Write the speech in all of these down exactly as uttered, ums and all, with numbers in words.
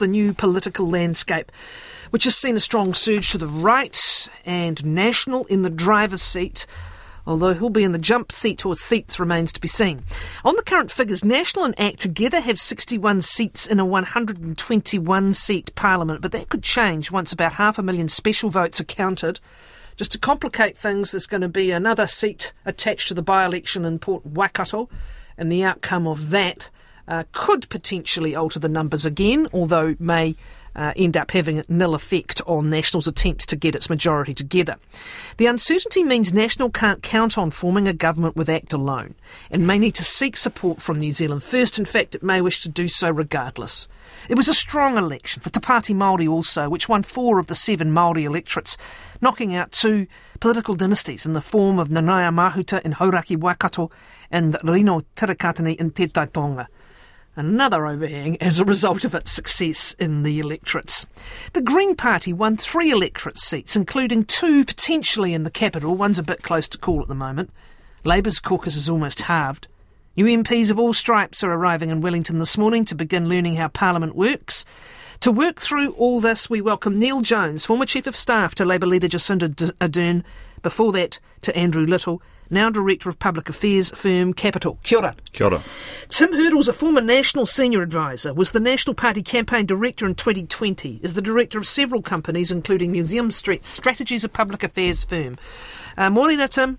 the new political landscape, which has seen a strong surge to the right and National in the driver's seat, although who'll be in the jump seat or seats remains to be seen. On the current figures, National and ACT together have sixty-one seats in a one hundred twenty-one seat parliament, but that could change once about half a million special votes are counted. Just to complicate things, there's going to be another seat attached to the by-election in Port Waikato, and the outcome of that uh, could potentially alter the numbers again, although may Uh, end up having nil effect on National's attempts to get its majority together. The uncertainty means National can't count on forming a government with ACT alone and may need to seek support from New Zealand First. In fact, it may wish to do so regardless. It was a strong election for Te Pāti Māori also, which won four of the seven Māori electorates, knocking out two political dynasties in the form of Nānaia Mahuta in Hauraki Waikato and Rino Tirikatene in Te Tai Tonga. Another overhang as a result of its success in the electorates. The Green Party won three electorate seats, including two potentially in the capital. One's a bit close to call at the moment. Labour's caucus is almost halved. New M Ps of all stripes are arriving in Wellington this morning to begin learning how Parliament works. To work through all this, we welcome Neale Jones, former Chief of Staff to Labour leader Jacinda Ardern, before that to Andrew Little, now Director of Public Affairs firm Capital. Kia ora. Kia ora. Tim Hurdle's a former National Senior Advisor, was the National Party Campaign Director in twenty twenty, is the Director of several companies, including Museum Street Strategies, a public affairs firm. Uh, morena, Tim.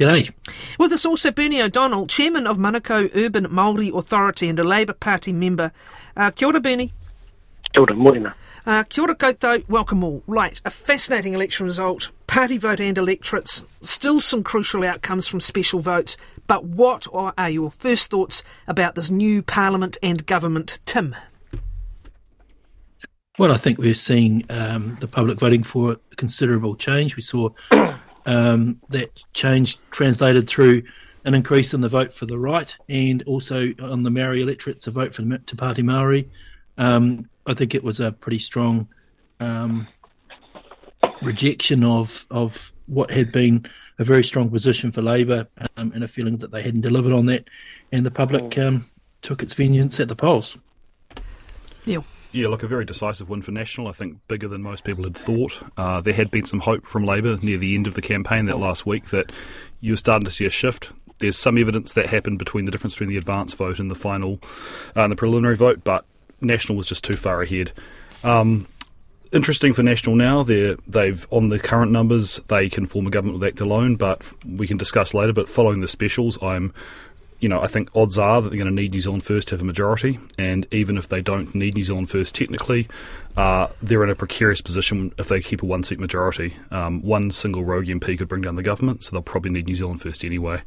G'day. With us also Bernie O'Donnell, Chairman of Manukau Urban Māori Authority and a Labour Party member. Uh, kia ora, Bernie. Kia ora, morena. Uh, kia ora koutou, welcome all. Right, a fascinating election result, party vote and electorates, still some crucial outcomes from special votes, but what are your first thoughts about this new parliament and government, Tim? Well, I think we're seeing um, the public voting for a considerable change. We saw um, that change translated through an increase in the vote for the right and also on the Maori electorates, a vote for the Te Pāti Māori. Um, I think it was a pretty strong um, rejection of of what had been a very strong position for Labour, um, and a feeling that they hadn't delivered on that, and the public um, took its vengeance at the polls. Neale. Yeah, look, a very decisive win for National, I think bigger than most people had thought. Uh, there had been some hope from Labour near the end of the campaign that last week that you were starting to see a shift. There's some evidence that happened between the difference between the advance vote and the final uh, and the preliminary vote, but National was just too far ahead. Um, interesting for National now, they're, they've on the current numbers, they can form a government with ACT alone, but we can discuss later. But following the specials, I'm, you know, I think odds are that they're going to need New Zealand First to have a majority, and even if they don't need New Zealand First technically, uh, they're in a precarious position if they keep a one-seat majority. Um, one single rogue M P could bring down the government, so they'll probably need New Zealand First anyway.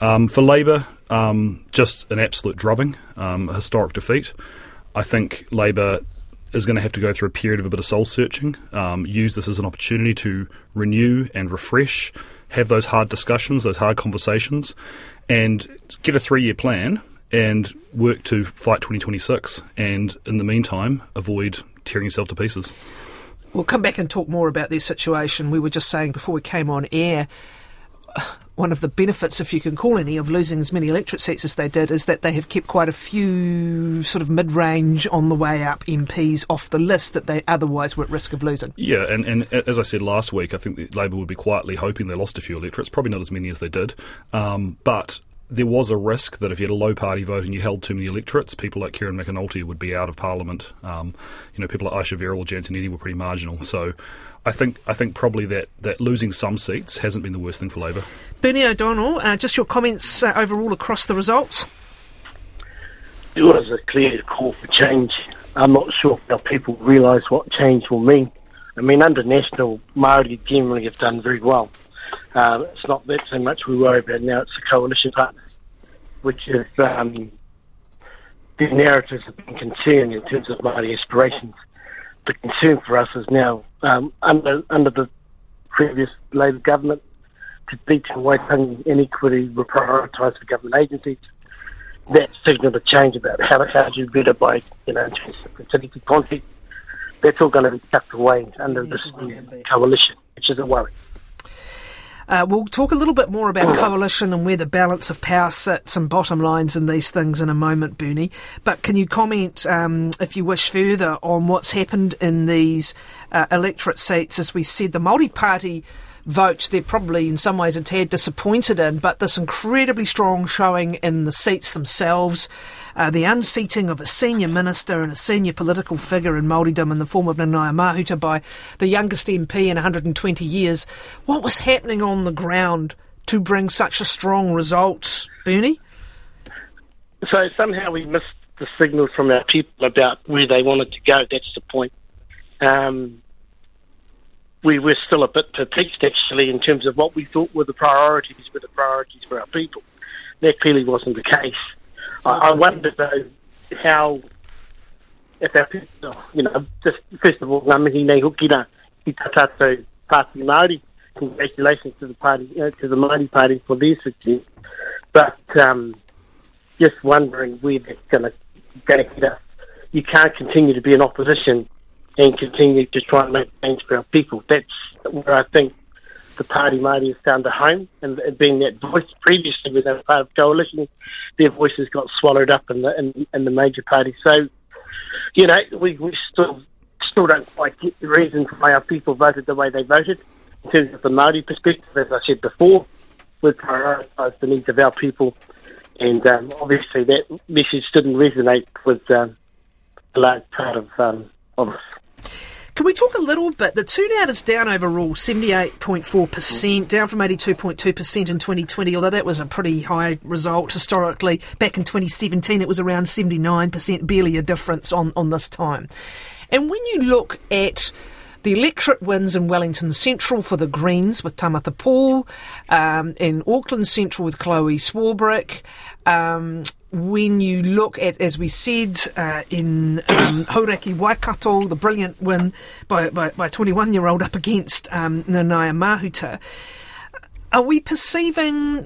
Um, for Labour, um, just an absolute drubbing, um, a historic defeat. I think Labour is going to have to go through a period of a bit of soul-searching, um, use this as an opportunity to renew and refresh, have those hard discussions, those hard conversations, and get a three-year plan and work to fight twenty twenty-six, and in the meantime, avoid tearing yourself to pieces. We'll come back and talk more about their situation. We were just saying before we came on air, one of the benefits, if you can call any, of losing as many electorate seats as they did is that they have kept quite a few sort of mid-range, on-the-way-up M Ps off the list that they otherwise were at risk of losing. Yeah, and, and as I said last week, I think Labour would be quietly hoping they lost a few electorates, probably not as many as they did, um, but there was a risk that if you had a low party vote and you held too many electorates, people like Kieran McEnulty would be out of Parliament. Um, you know, people like Aisha Vera or Giantinetti were pretty marginal. So I think I think probably that, that losing some seats hasn't been the worst thing for Labour. Bernie O'Donnell, uh, just your comments uh, overall across the results? It was a clear call for change. I'm not sure how people realise what change will mean. I mean, under National, Māori generally have done very well. Um, it's not that so much we worry about now, it's the coalition partners, which is um, the narratives have been concerned in terms of Māori aspirations. The concern for us is now, um, under under the previous Labour government, Te Piti and Waitangi inequity were prioritised for government agencies. That signalled a change about how to, how to do better by, you know, in terms of fertility context. That's all going to be tucked away under this new coalition, which is a worry. Uh, we'll talk a little bit more about coalition and where the balance of power sits and bottom lines in these things in a moment, Bernie. But can you comment, um, if you wish, further on what's happened in these uh, electorate seats? As we said, the multi-party vote they're probably in some ways a tad disappointed in, but this incredibly strong showing in the seats themselves, uh, the unseating of a senior minister and a senior political figure in Māoridom in the form of Nānaia Mahuta by the youngest M P in one hundred twenty years. What was happening on the ground to bring such a strong result, Bernie? So somehow we missed the signal from our people about where they wanted to go. That's the point. Um We were still a bit perplexed, actually, in terms of what we thought were the priorities, were the priorities for our people. That clearly wasn't the case. I, I wonder, though, how, if our people, you know, just, first of all, Ngāmihi nei hukira, Te Atatū, Pāti Māori, congratulations to the party, you know, to the Māori Party for their success. But um, just wondering where that's going to hit us. You can't continue to be in opposition and continue to try and make change for our people. That's where I think the Party Māori has found a home, and being that voice previously with a part of coalition, their voices got swallowed up in the in, in the major party. So, you know, we, we still still don't quite get the reason why our people voted the way they voted. In terms of the Māori perspective, as I said before, we prioritised the needs of our people, and um, obviously that message didn't resonate with um, a large part of um, of us. Can we talk a little bit? The turnout is down overall, seventy-eight point four percent, down from eighty-two point two percent in twenty twenty, although that was a pretty high result historically. Back in twenty seventeen, it was around seventy-nine percent, barely a difference on, on this time. And when you look at the electorate wins in Wellington Central for the Greens with Tamatha Paul, um, in Auckland Central with Chloe Swarbrick, um... when you look at, as we said, uh, in um, Hauraki Waikato, the brilliant win by, by, by a twenty-one-year-old up against um, Nānaia Mahuta, are we perceiving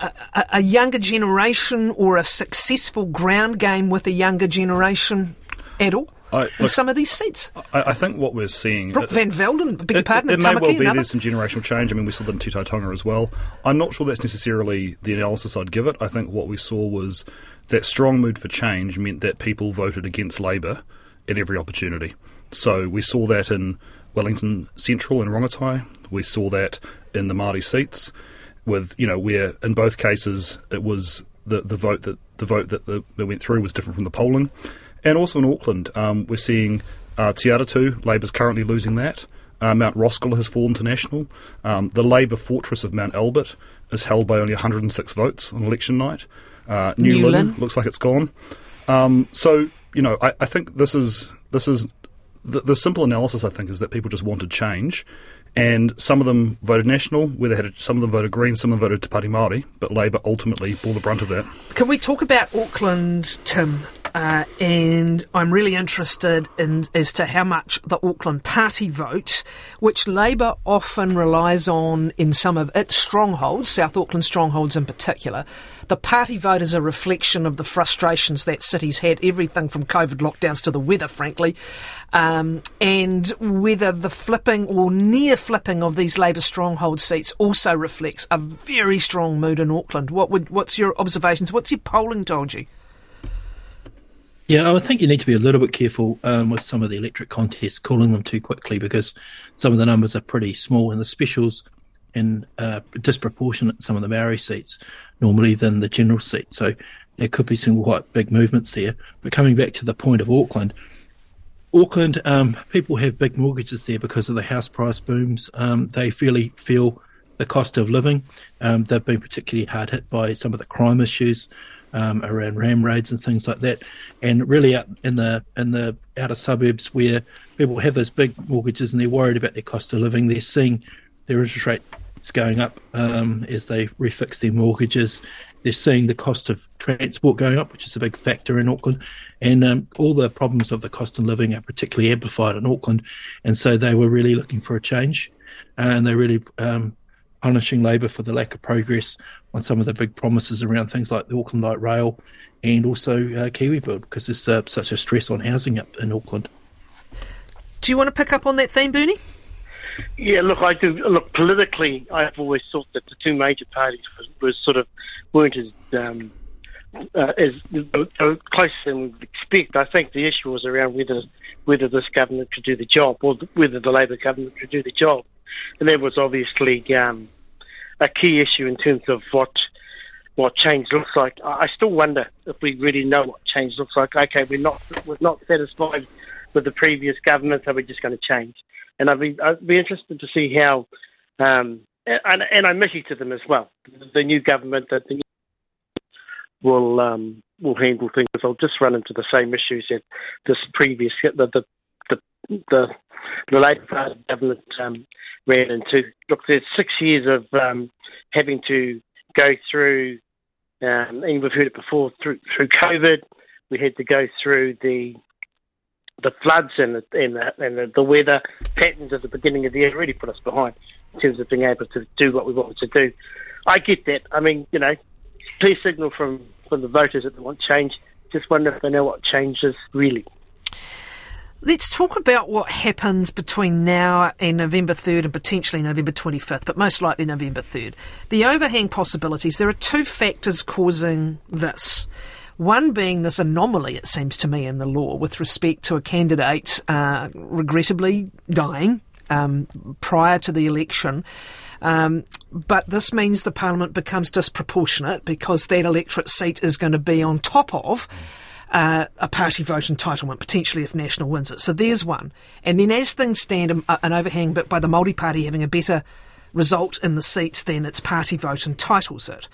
a, a younger generation or a successful ground game with a younger generation at all I, in look, some of these seats? I, I think what we're seeing... Brooke Van Velden, beg your pardon, it, it may well be another. There's some generational change. I mean, we saw that in Te Tai Tonga as well. I'm not sure that's necessarily the analysis I'd give it. I think what we saw was that strong mood for change meant that people voted against Labour at every opportunity. So we saw that in Wellington Central and Rongotai. We saw that in the Māori seats, with, you know, where in both cases it was the, the vote that the vote that, the, that went through was different from the polling. And also in Auckland, um, we're seeing uh, Te Atatū, Labour's currently losing that. Uh, Mount Roskill has fallen to National. Um, the Labour fortress of Mount Albert is held by only one hundred six votes on election night. Uh, New, New Lynn looks like it's gone. Um, so, you know, I, I think this is this is the, the simple analysis, I think, is that people just wanted change. And some of them voted National, where they had a, some of them voted Green, some of them voted Te Pāti Māori, but Labour ultimately bore the brunt of that. Can we talk about Auckland, Tim? Uh, and I'm really interested in as to how much the Auckland Party vote, which Labour often relies on in some of its strongholds, South Auckland strongholds in particular, the party vote is a reflection of the frustrations that city's had, everything from COVID lockdowns to the weather, frankly, um, and whether the flipping or near flipping of these Labour stronghold seats also reflects a very strong mood in Auckland. What would, what's your observations? What's your polling told you? Yeah, I think you need to be a little bit careful um, with some of the electorate contests, calling them too quickly, because some of the numbers are pretty small, and the specials and uh, disproportionate some of the Maori seats normally than the general seat. So there could be some quite big movements there. But coming back to the point of Auckland, Auckland um, people have big mortgages there because of the house price booms. Um, they fairly feel the cost of living. Um, they've been particularly hard hit by some of the crime issues. Um, around ram raids and things like that, and really out in the in the outer suburbs where people have those big mortgages and they're worried about their cost of living, they're seeing their interest rates going up um, as they refix their mortgages. They're seeing the cost of transport going up, which is a big factor in Auckland, and um, all the problems of the cost of living are particularly amplified in Auckland, and so they were really looking for a change, uh, and they really um, punishing Labour for the lack of progress on some of the big promises around things like the Auckland Light Rail and also uh, Kiwi Build, because there's uh, such a stress on housing up in Auckland. Do you want to pick up on that theme, Bernie? Yeah, look, I do. Look, politically, I've always thought that the two major parties was, was sort of weren't as um, uh, as uh, close than we would expect. I think the issue was around whether whether this government could do the job, or the, whether the Labour government could do the job, and that was obviously um, a key issue in terms of what what change looks like. I still wonder if we really know what change looks like. Okay, we're not we're not satisfied with the previous government, so we're just going to change. And I'd be, I'd be interested to see how, um, and, and I'm missing to them as well, the new government that the will um, will handle things. They'll just run into the same issues that this previous the the the, the, the Labour government um, ran into. Look, there's six years of um, having to go through, um, and we've heard it before through through COVID. We had to go through the. The floods and the, and, the, and the, the weather patterns at the beginning of the year really put us behind in terms of being able to do what we wanted to do. I get that. I mean, you know, clear signal from, from the voters that they want change. Just wonder if they know what change is really. Let's talk about what happens between now and November third and potentially November twenty-fifth, but most likely November third. The overhang possibilities, there are two factors causing this. One being this anomaly, it seems to me, in the law with respect to a candidate uh, regrettably dying um, prior to the election. Um, but this means the parliament becomes disproportionate because that electorate seat is going to be on top of uh, a party vote entitlement, potentially if National wins it. So there's one. And then as things stand, an overhang but by the Māori Party having a better result in the seats then its party vote entitles it.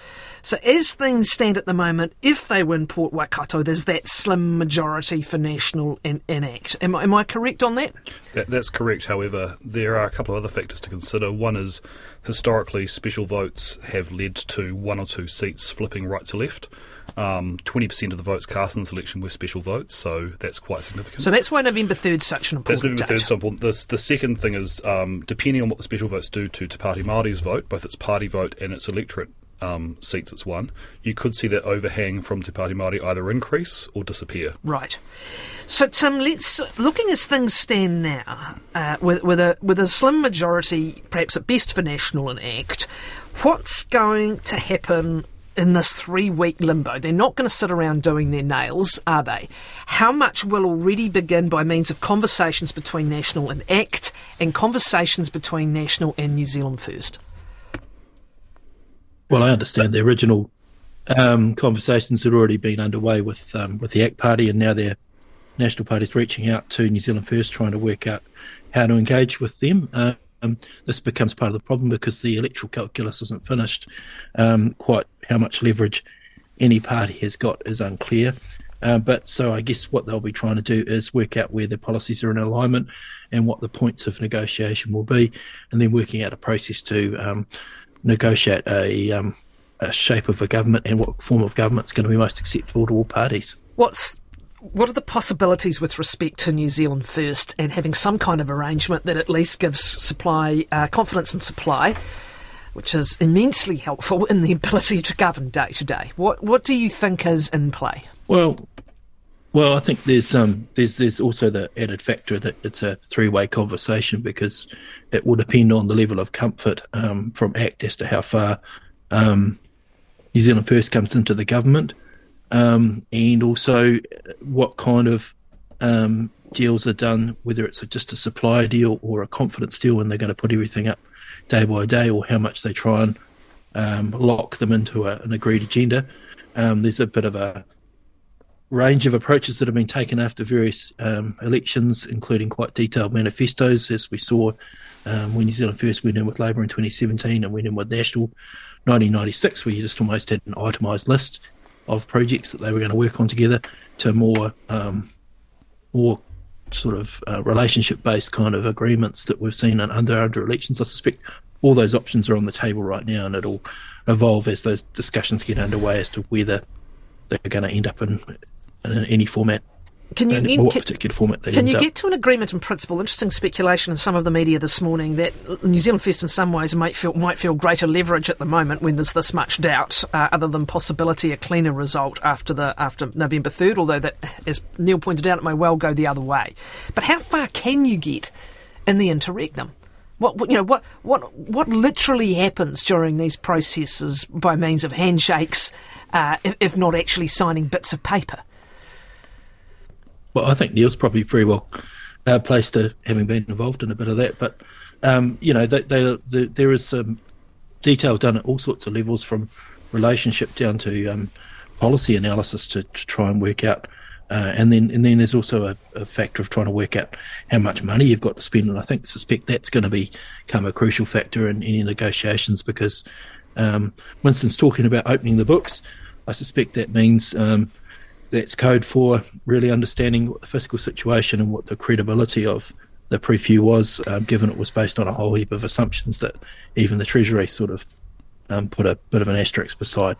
So as things stand at the moment, if they win Port Waikato, there's that slim majority for National in, in Act. Am, am I correct on that? that? That's correct. However, there are a couple of other factors to consider. One is historically special votes have led to one or two seats flipping right to left. Um, twenty percent of the votes cast in this election were special votes, so that's quite significant. So that's why November third is such an important date. That's November third so important. The, the second thing is, um, depending on what the special votes do to Te Pāti Māori's vote, both its party vote and its electorate um, seats it's won, you could see that overhang from Te Pāti Māori either increase or disappear. Right. So, Tim, let's looking as things stand now, uh, with, with, a, with a slim majority, perhaps at best for National in Act, what's going to happen in this three-week limbo? They're not going to sit around doing their nails, are they? How much will already begin by means of conversations between National and Act and conversations between National and New Zealand First? Well, I understand the original um, conversations had already been underway with um, with the Act Party, and now their National Party's reaching out to New Zealand First, trying to work out how to engage with them. Uh, Um, this becomes part of the problem because the electoral calculus isn't finished. Um, quite how much leverage any party has got is unclear. Uh, but so I guess what they'll be trying to do is work out where their policies are in alignment and what the points of negotiation will be, and then working out a process to um, negotiate a, um, a shape of a government and what form of government is going to be most acceptable to all parties. What's What are the possibilities with respect to New Zealand First and having some kind of arrangement that at least gives supply uh, confidence in supply, which is immensely helpful in the ability to govern day to day? What what do you think is in play? Well, well, I think there's um there's there's also the added factor that it's a three way conversation because it will depend on the level of comfort um, from Act as to how far um, New Zealand First comes into the government. Um, and also what kind of um, deals are done, whether it's a, just a supply deal or a confidence deal, and they're going to put everything up day by day, or how much they try and um, lock them into a, an agreed agenda. Um, there's a bit of a range of approaches that have been taken after various um, elections, including quite detailed manifestos, as we saw um, when New Zealand First went in with Labour in twenty seventeen and went in with National nineteen ninety-six, where you just almost had an itemised list of projects that they were going to work on together, to more um, more sort of uh, relationship-based kind of agreements that we've seen in under, under elections. I suspect all those options are on the table right now, and it'll evolve as those discussions get underway as to whether they're going to end up in, in any format. Can you, in, what can, particular format they can you get up. to an agreement in principle? Interesting speculation in some of the media this morning that New Zealand First in some ways might feel might feel greater leverage at the moment when there's this much doubt, uh, other than possibility a cleaner result after the after November third, although that, as Neale pointed out, it may well go the other way. But how far can you get in the interregnum? What, you know, what, what, what literally happens during these processes by means of handshakes, uh, if not actually signing bits of paper? Well, I think Neil's probably very well uh, placed to having been involved in a bit of that. But, um, you know, they, they, they, there is some detail done at all sorts of levels, from relationship down to um, policy analysis to, to try and work out. Uh, and then and then there's also a, a factor of trying to work out how much money you've got to spend. And I think suspect that's going to become a crucial factor in any negotiations, because um, Winston's talking about opening the books. I suspect that means... Um, that's code for really understanding what the fiscal situation and what the credibility of the preview was, um, given it was based on a whole heap of assumptions that even the Treasury sort of um, put a bit of an asterisk beside.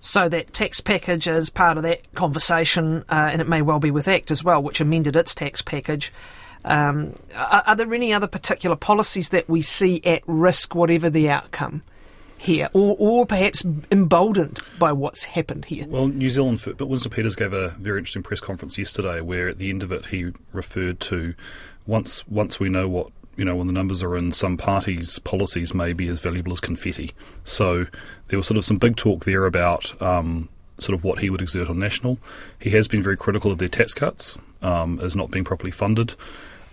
So that tax package is part of that conversation, uh, and it may well be with ACT as well, which amended its tax package. Um, are, are there any other particular policies that we see at risk, whatever the outcome here, or, or perhaps emboldened by what's happened here? Well, New Zealand, but Winston Peters gave a very interesting press conference yesterday where at the end of it he referred to, once once we know what, you know, when the numbers are in, some parties' policies may be as valuable as confetti. So there was sort of some big talk there about um, sort of what he would exert on National. He has been very critical of their tax cuts, um, as not being properly funded.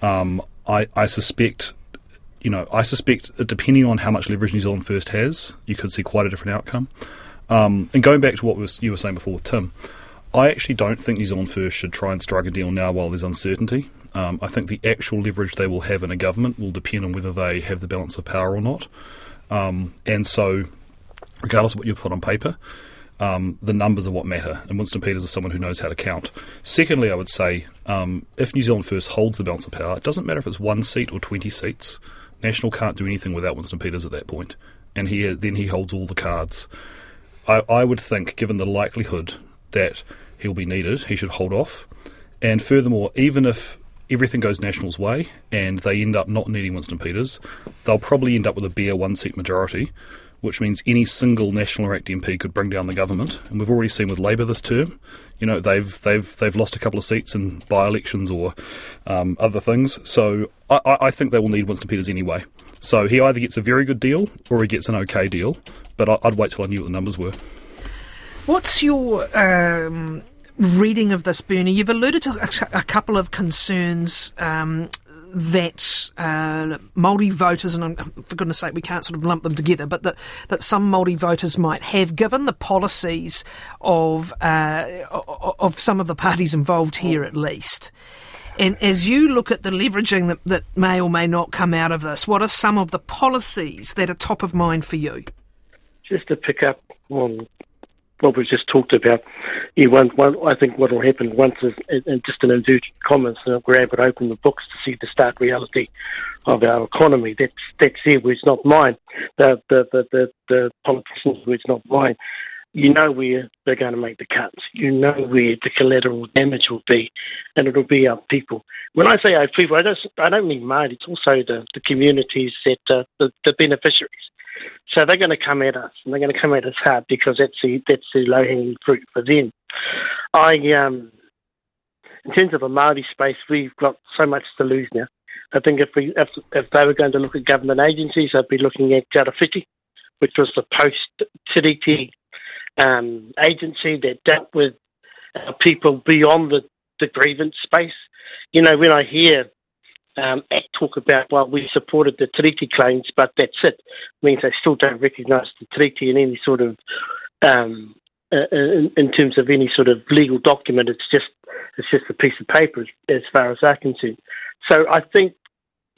Um, I, I suspect... You know, I suspect, depending on how much leverage New Zealand First has, you could see quite a different outcome. Um, and going back to what was, you were saying before with Tim, I actually don't think New Zealand First should try and strike a deal now while there's uncertainty. Um, I think the actual leverage they will have in a government will depend on whether they have the balance of power or not. Um, and so, regardless of what you put on paper, um, the numbers are what matter. And Winston Peters is someone who knows how to count. Secondly, I would say, um, if New Zealand First holds the balance of power, it doesn't matter if it's one seat or twenty seats. National can't do anything without Winston Peters at that point, and he then he holds all the cards. I, I would think, given the likelihood that he'll be needed, he should hold off. And furthermore, even if everything goes National's way and they end up not needing Winston Peters, they'll probably end up with a bare one-seat majority, which means any single National or ACT M P could bring down the government. And we've already seen with Labour this term, you know, they've they've they've lost a couple of seats in by-elections or um, other things. So I, I think they will need Winston Peters anyway. So he either gets a very good deal or he gets an okay deal. But I, I'd wait till I knew what the numbers were. What's your um, reading of this, Bernie? You've alluded to a couple of concerns um, that... Uh, Māori voters, and for goodness sake we can't sort of lump them together, but that, that some Māori voters might have, given the policies of uh, of some of the parties involved here at least. And as you look at the leveraging that, that may or may not come out of this, what are some of the policies that are top of mind for you? Just to pick up on what we've just talked about, yeah, one, one, I think what will happen once is, and just an inverted commas, uh, we're able to open the books to see the stark reality of our economy. That's, that's their words, not mine. The, the, the, the, the politicians' words, not mine. You know where they're going to make the cuts. You know where the collateral damage will be, and it'll be our people. When I say our people, I don't, I don't mean Māori. It's also the, the communities that uh, the, the beneficiaries. So they're going to come at us, and they're going to come at us hard because that's the that's the low hanging fruit for them. I, um, in terms of a Māori space, we've got so much to lose now. I think if we if, if they were going to look at government agencies, I'd be looking at Te Atatū, which was the post Tiriti um, agency that dealt with uh, people beyond the, the grievance space. You know, when I hear Um, ACT talk about, well, we supported the treaty claims, but that's it. It means they still don't recognise the treaty in any sort of, um, uh, in, in terms of any sort of legal document. It's just, it's just a piece of paper as far as I'm concerned. So I think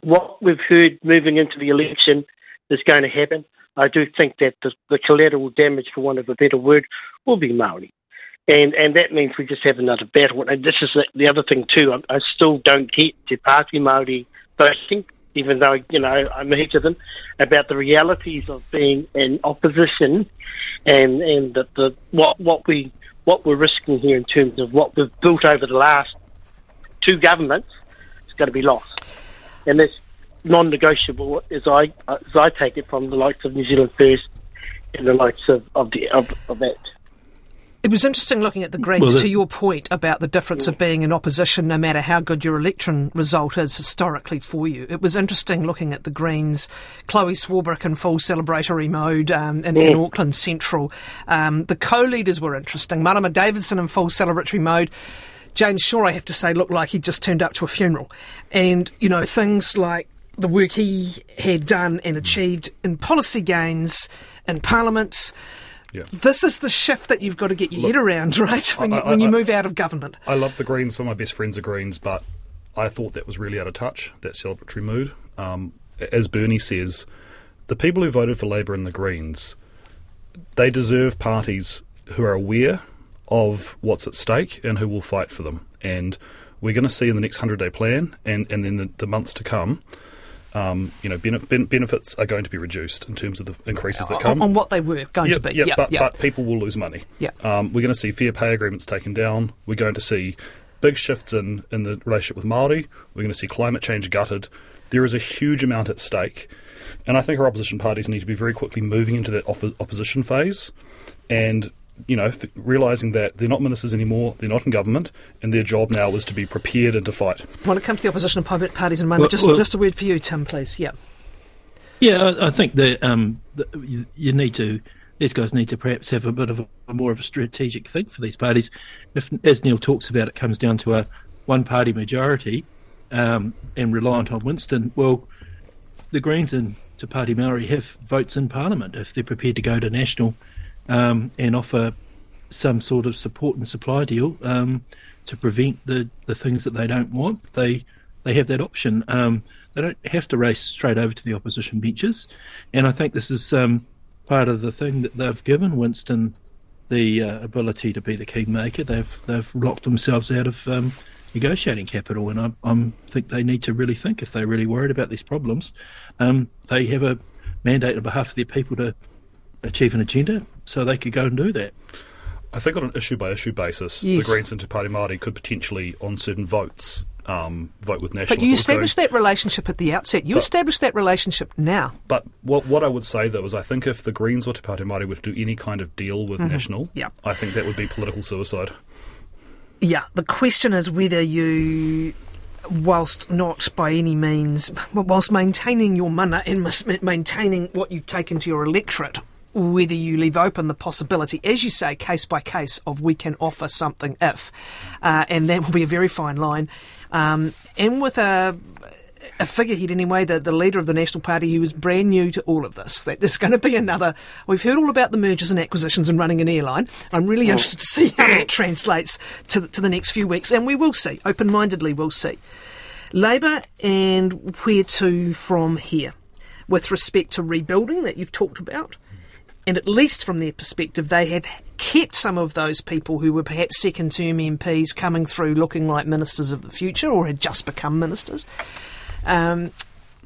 what we've heard moving into the election is going to happen. I do think that the, the collateral damage, for want of a better word, will be Māori. And and that means we just have another battle. And this is the, the other thing too. I, I still don't get Te Pāti Māori voting, even though, you know, I'm a heap of them, about the realities of being in opposition and and the, the what what we what we're risking here in terms of what we've built over the last two governments is going to be lost, and that's non-negotiable, as I as I take it from the likes of New Zealand First and the likes of of the of, of that. It was interesting looking at the Greens, well, that, to your point about the difference yeah. of being in opposition, no matter how good your election result is historically for you. It was interesting looking at the Greens, Chloe Swarbrick in full celebratory mode um, in, yeah. in Auckland Central. Um, the co-leaders were interesting. Marama Davidson in full celebratory mode. James Shaw, I have to say, looked like he'd just turned up to a funeral. And, you know, things like the work he had done and achieved in policy gains in Parliament. Yeah. This is the shift that you've got to get your Look, head around, right, when you, I, I, when you I, move out of government. I love the Greens. Some of my best friends are Greens, but I thought that was really out of touch, that celebratory mood. Um, as Bernie says, the people who voted for Labour and the Greens, they deserve parties who are aware of what's at stake and who will fight for them. And we're going to see in the next hundred-day plan and, and then the, the months to come, Um, you know, benef- benefits are going to be reduced in terms of the increases that come. On, on what they were going yep, to be. Yeah, yep, but, yep. but people will lose money. Yep. Um, we're going to see fair pay agreements taken down. We're going to see big shifts in, in the relationship with Māori. We're going to see climate change gutted. There is a huge amount at stake. And I think our opposition parties need to be very quickly moving into that op- opposition phase and, you know, f- realising that they're not ministers anymore, they're not in government, and their job now is to be prepared and to fight. When it comes to the opposition and parties in a moment, well, just, well, just a word for you, Tim, please. Yeah, yeah, I, I think that um, the, you need to, these guys need to perhaps have a bit of a, a more of a strategic think for these parties. If, as Neale talks about, it comes down to a one-party majority um, and reliant on Winston, well, the Greens and Te Pāti Māori have votes in Parliament if they're prepared to go to National Um, and offer some sort of support and supply deal um, to prevent the, the things that they don't want. They they have that option. Um, they don't have to race straight over to the opposition benches. And I think this is um, part of the thing that they've given Winston the uh, ability to be the kingmaker. They've they've locked themselves out of um, negotiating capital, and I I'm, think they need to really think if they're really worried about these problems. Um, they have a mandate on behalf of their people to achieve an agenda, so they could go and do that. I think on an issue-by-issue basis, yes. the Greens and Te Pāti Māori could potentially, on certain votes, um, vote with National. But you established that relationship at the outset. You but, established that relationship now. But what what I would say, though, is I think if the Greens or Te Pāti Māori were to do any kind of deal with mm-hmm. National, yeah. I think that would be political suicide. Yeah, the question is whether you... whilst not by any means... whilst maintaining your mana and maintaining what you've taken to your electorate, whether you leave open the possibility, as you say, case by case, of we can offer something if. Uh, and that will be a very fine line. Um, and with a, a figurehead, anyway, the, the leader of the National Party, who was brand new to all of this, that there's going to be another... We've heard all about the mergers and acquisitions and running an airline. I'm really interested to see how that translates to the, to the next few weeks. And we will see. Open-mindedly, we'll see. Labour and where to from here? With respect to rebuilding that you've talked about, and at least from their perspective, they have kept some of those people who were perhaps second-term M Ps coming through looking like ministers of the future or had just become ministers. Um,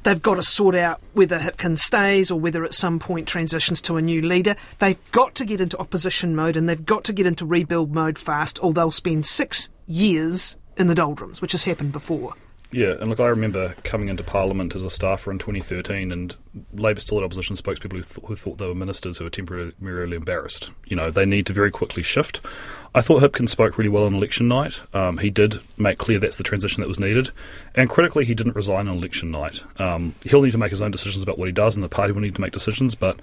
they've got to sort out whether Hipkins stays or whether at some point transitions to a new leader. They've got to get into opposition mode and they've got to get into rebuild mode fast, or they'll spend six years in the doldrums, which has happened before. Yeah, and look, I remember coming into Parliament as a staffer in twenty thirteen, and Labour still had opposition spokespeople who, th- who thought they were ministers who were temporarily embarrassed. You know, they need to very quickly shift. I thought Hipkins spoke really well on election night. Um, he did make clear that's the transition that was needed, and critically, he didn't resign on election night. Um, he'll need to make his own decisions about what he does, and the party will need to make decisions, but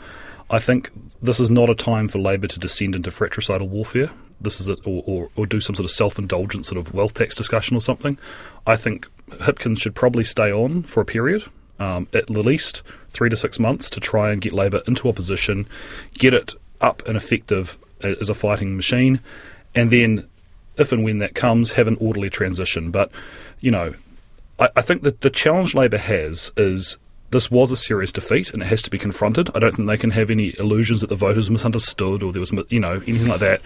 I think this is not a time for Labour to descend into fratricidal warfare. This is a, or, or, or do some sort of self-indulgent sort of wealth tax discussion or something. I think Hipkins should probably stay on for a period, um, at least three to six months, to try and get Labour into opposition, get it up and effective as a fighting machine, and then, if and when that comes, have an orderly transition. But, you know, I, I think that the challenge Labour has is this was a serious defeat and it has to be confronted. I don't think they can have any illusions that the voters misunderstood or there was, you know, anything like that.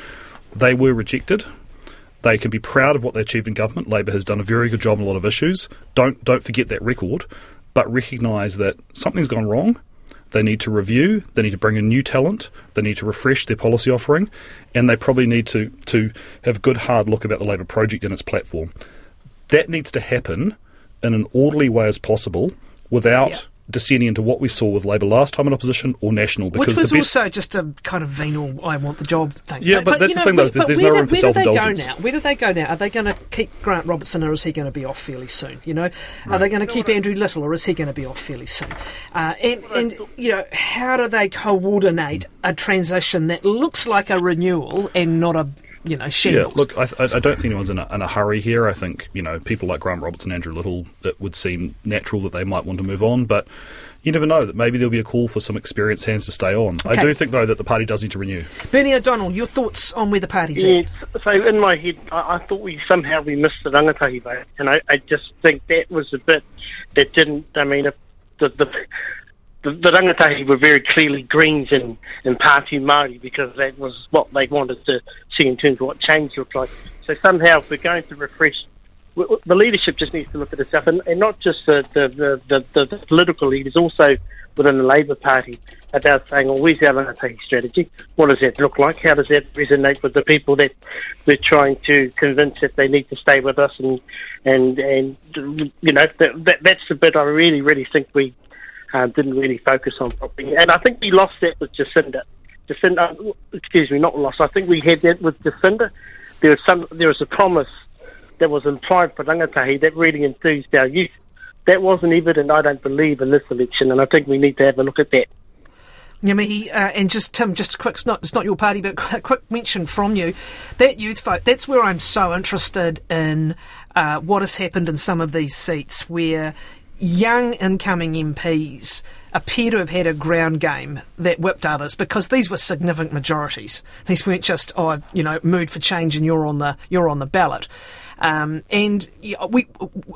They were rejected. They can be proud of what they achieved in government. Labour has done a very good job on a lot of issues. Don't don't forget that record, but recognise that something's gone wrong. They need to review. They need to bring in new talent. They need to refresh their policy offering, and they probably need to, to have a good hard look about the Labour project and its platform. That needs to happen in an orderly way as possible without... Yeah. descending into what we saw with Labour last time in opposition or National. Because Which was the best... also just a kind of venal, I want the job thing. Yeah, but, but, but that's the know, thing, though, is there's, there's no do, room for self-indulgence. Go now? Where do they go now? Are they going to keep Grant Robertson, or is he going to be off fairly soon? You know, right. Are they going to keep Andrew Little, or is he going to be off fairly soon? Uh, and, and, you know, how do they coordinate a transition that looks like a renewal and not a... You know, shingles. Yeah, look, I, I don't think anyone's in a, in a hurry here. I think, you know, people like Grant Robertson, Andrew Little, it would seem natural that they might want to move on, but you never know, that maybe there'll be a call for some experienced hands to stay on. Okay. I do think, though, that the party does need to renew. Bernie O'Donnell, your thoughts on where the party's yeah, at? So in my head, I, I thought we somehow we missed the rangatahi vote, and I, I just think that was a bit that didn't, I mean, if the... the The, the rangatahi were very clearly Greens and, and Pāti Māori, because that was what they wanted to see in terms of what change looked like. So somehow, if we're going to refresh, we, we, the leadership just needs to look at itself, and, and not just the the, the, the the political leaders, also within the Labour Party, about saying, well, where's our rangatahi strategy? What does that look like? How does that resonate with the people that we're trying to convince that they need to stay with us? And, and, and you know, that, that, that's the bit I really, really think we... Uh, didn't really focus on properly. And I think we lost that with Jacinda. Jacinda, excuse me, not lost. I think we had that with Jacinda. There was, some, there was a promise that was implied for rangatahi that really enthused our youth. That wasn't evident, I don't believe, in this election, and I think we need to have a look at that. Ngamihi, uh, and just Tim, just a quick, it's not, it's not your party, but a quick mention from you. That youth vote, that's where I'm so interested in uh, what has happened in some of these seats where... young incoming M Ps appear to have had a ground game that whipped others, because these were significant majorities. These weren't just, oh, you know, mood for change and you're on the you're on the ballot. Um, and you know, we,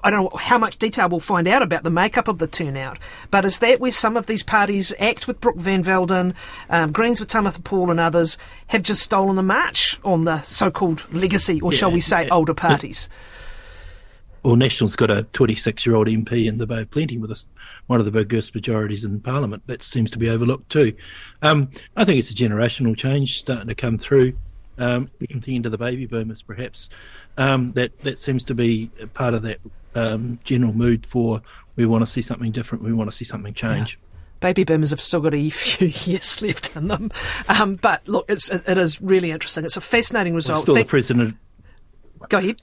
I don't know how much detail we'll find out about the makeup of the turnout, but is that where some of these parties, ACT with Brooke Van Velden, um, Greens with Tamatha Paul and others, have just stolen the march on the so-called legacy, or yeah, shall we say, yeah. older parties? Well, National's got a twenty-six-year-old M P in the Bay of Plenty with us, one of the biggest majorities in Parliament. That seems to be overlooked too. Um, I think it's a generational change starting to come through. Um, the end of the baby boomers, perhaps. Um, that, that seems to be part of that um, general mood for we want to see something different, we want to see something change. Yeah. Baby boomers have still got a few years left in them. Um, but, look, it's, it, it is really interesting. It's a fascinating result. Well, still Thank- the president... Go ahead.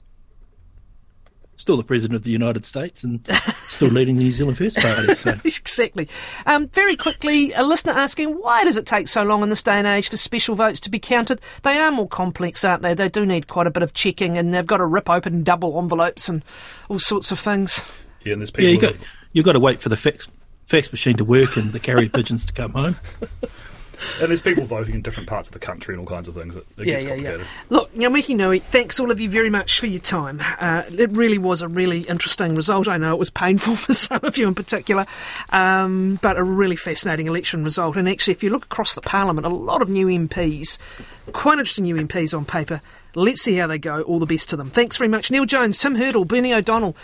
Still the President of the United States and still leading the New Zealand First Party. So. Exactly. Um, very quickly, a listener asking, why does it take so long in this day and age for special votes to be counted? They are more complex, aren't they? They do need quite a bit of checking, and they've got to rip open double envelopes and all sorts of things. Yeah, and there's people... Yeah, you've, got, have... you've got to wait for the fax, fax machine to work and the carrier pigeons to come home. And there's people voting in different parts of the country and all kinds of things. It, it yeah, gets yeah, complicated. Yeah. Look, Ngamihi Nui, thanks all of you very much for your time. Uh, it really was a really interesting result. I know it was painful for some of you in particular, um, but a really fascinating election result. And actually, if you look across the Parliament, a lot of new M Ps, quite interesting new M Ps on paper. Let's see how they go. All the best to them. Thanks very much. Neale Jones, Tim Hurdle, Bernie O'Donnell.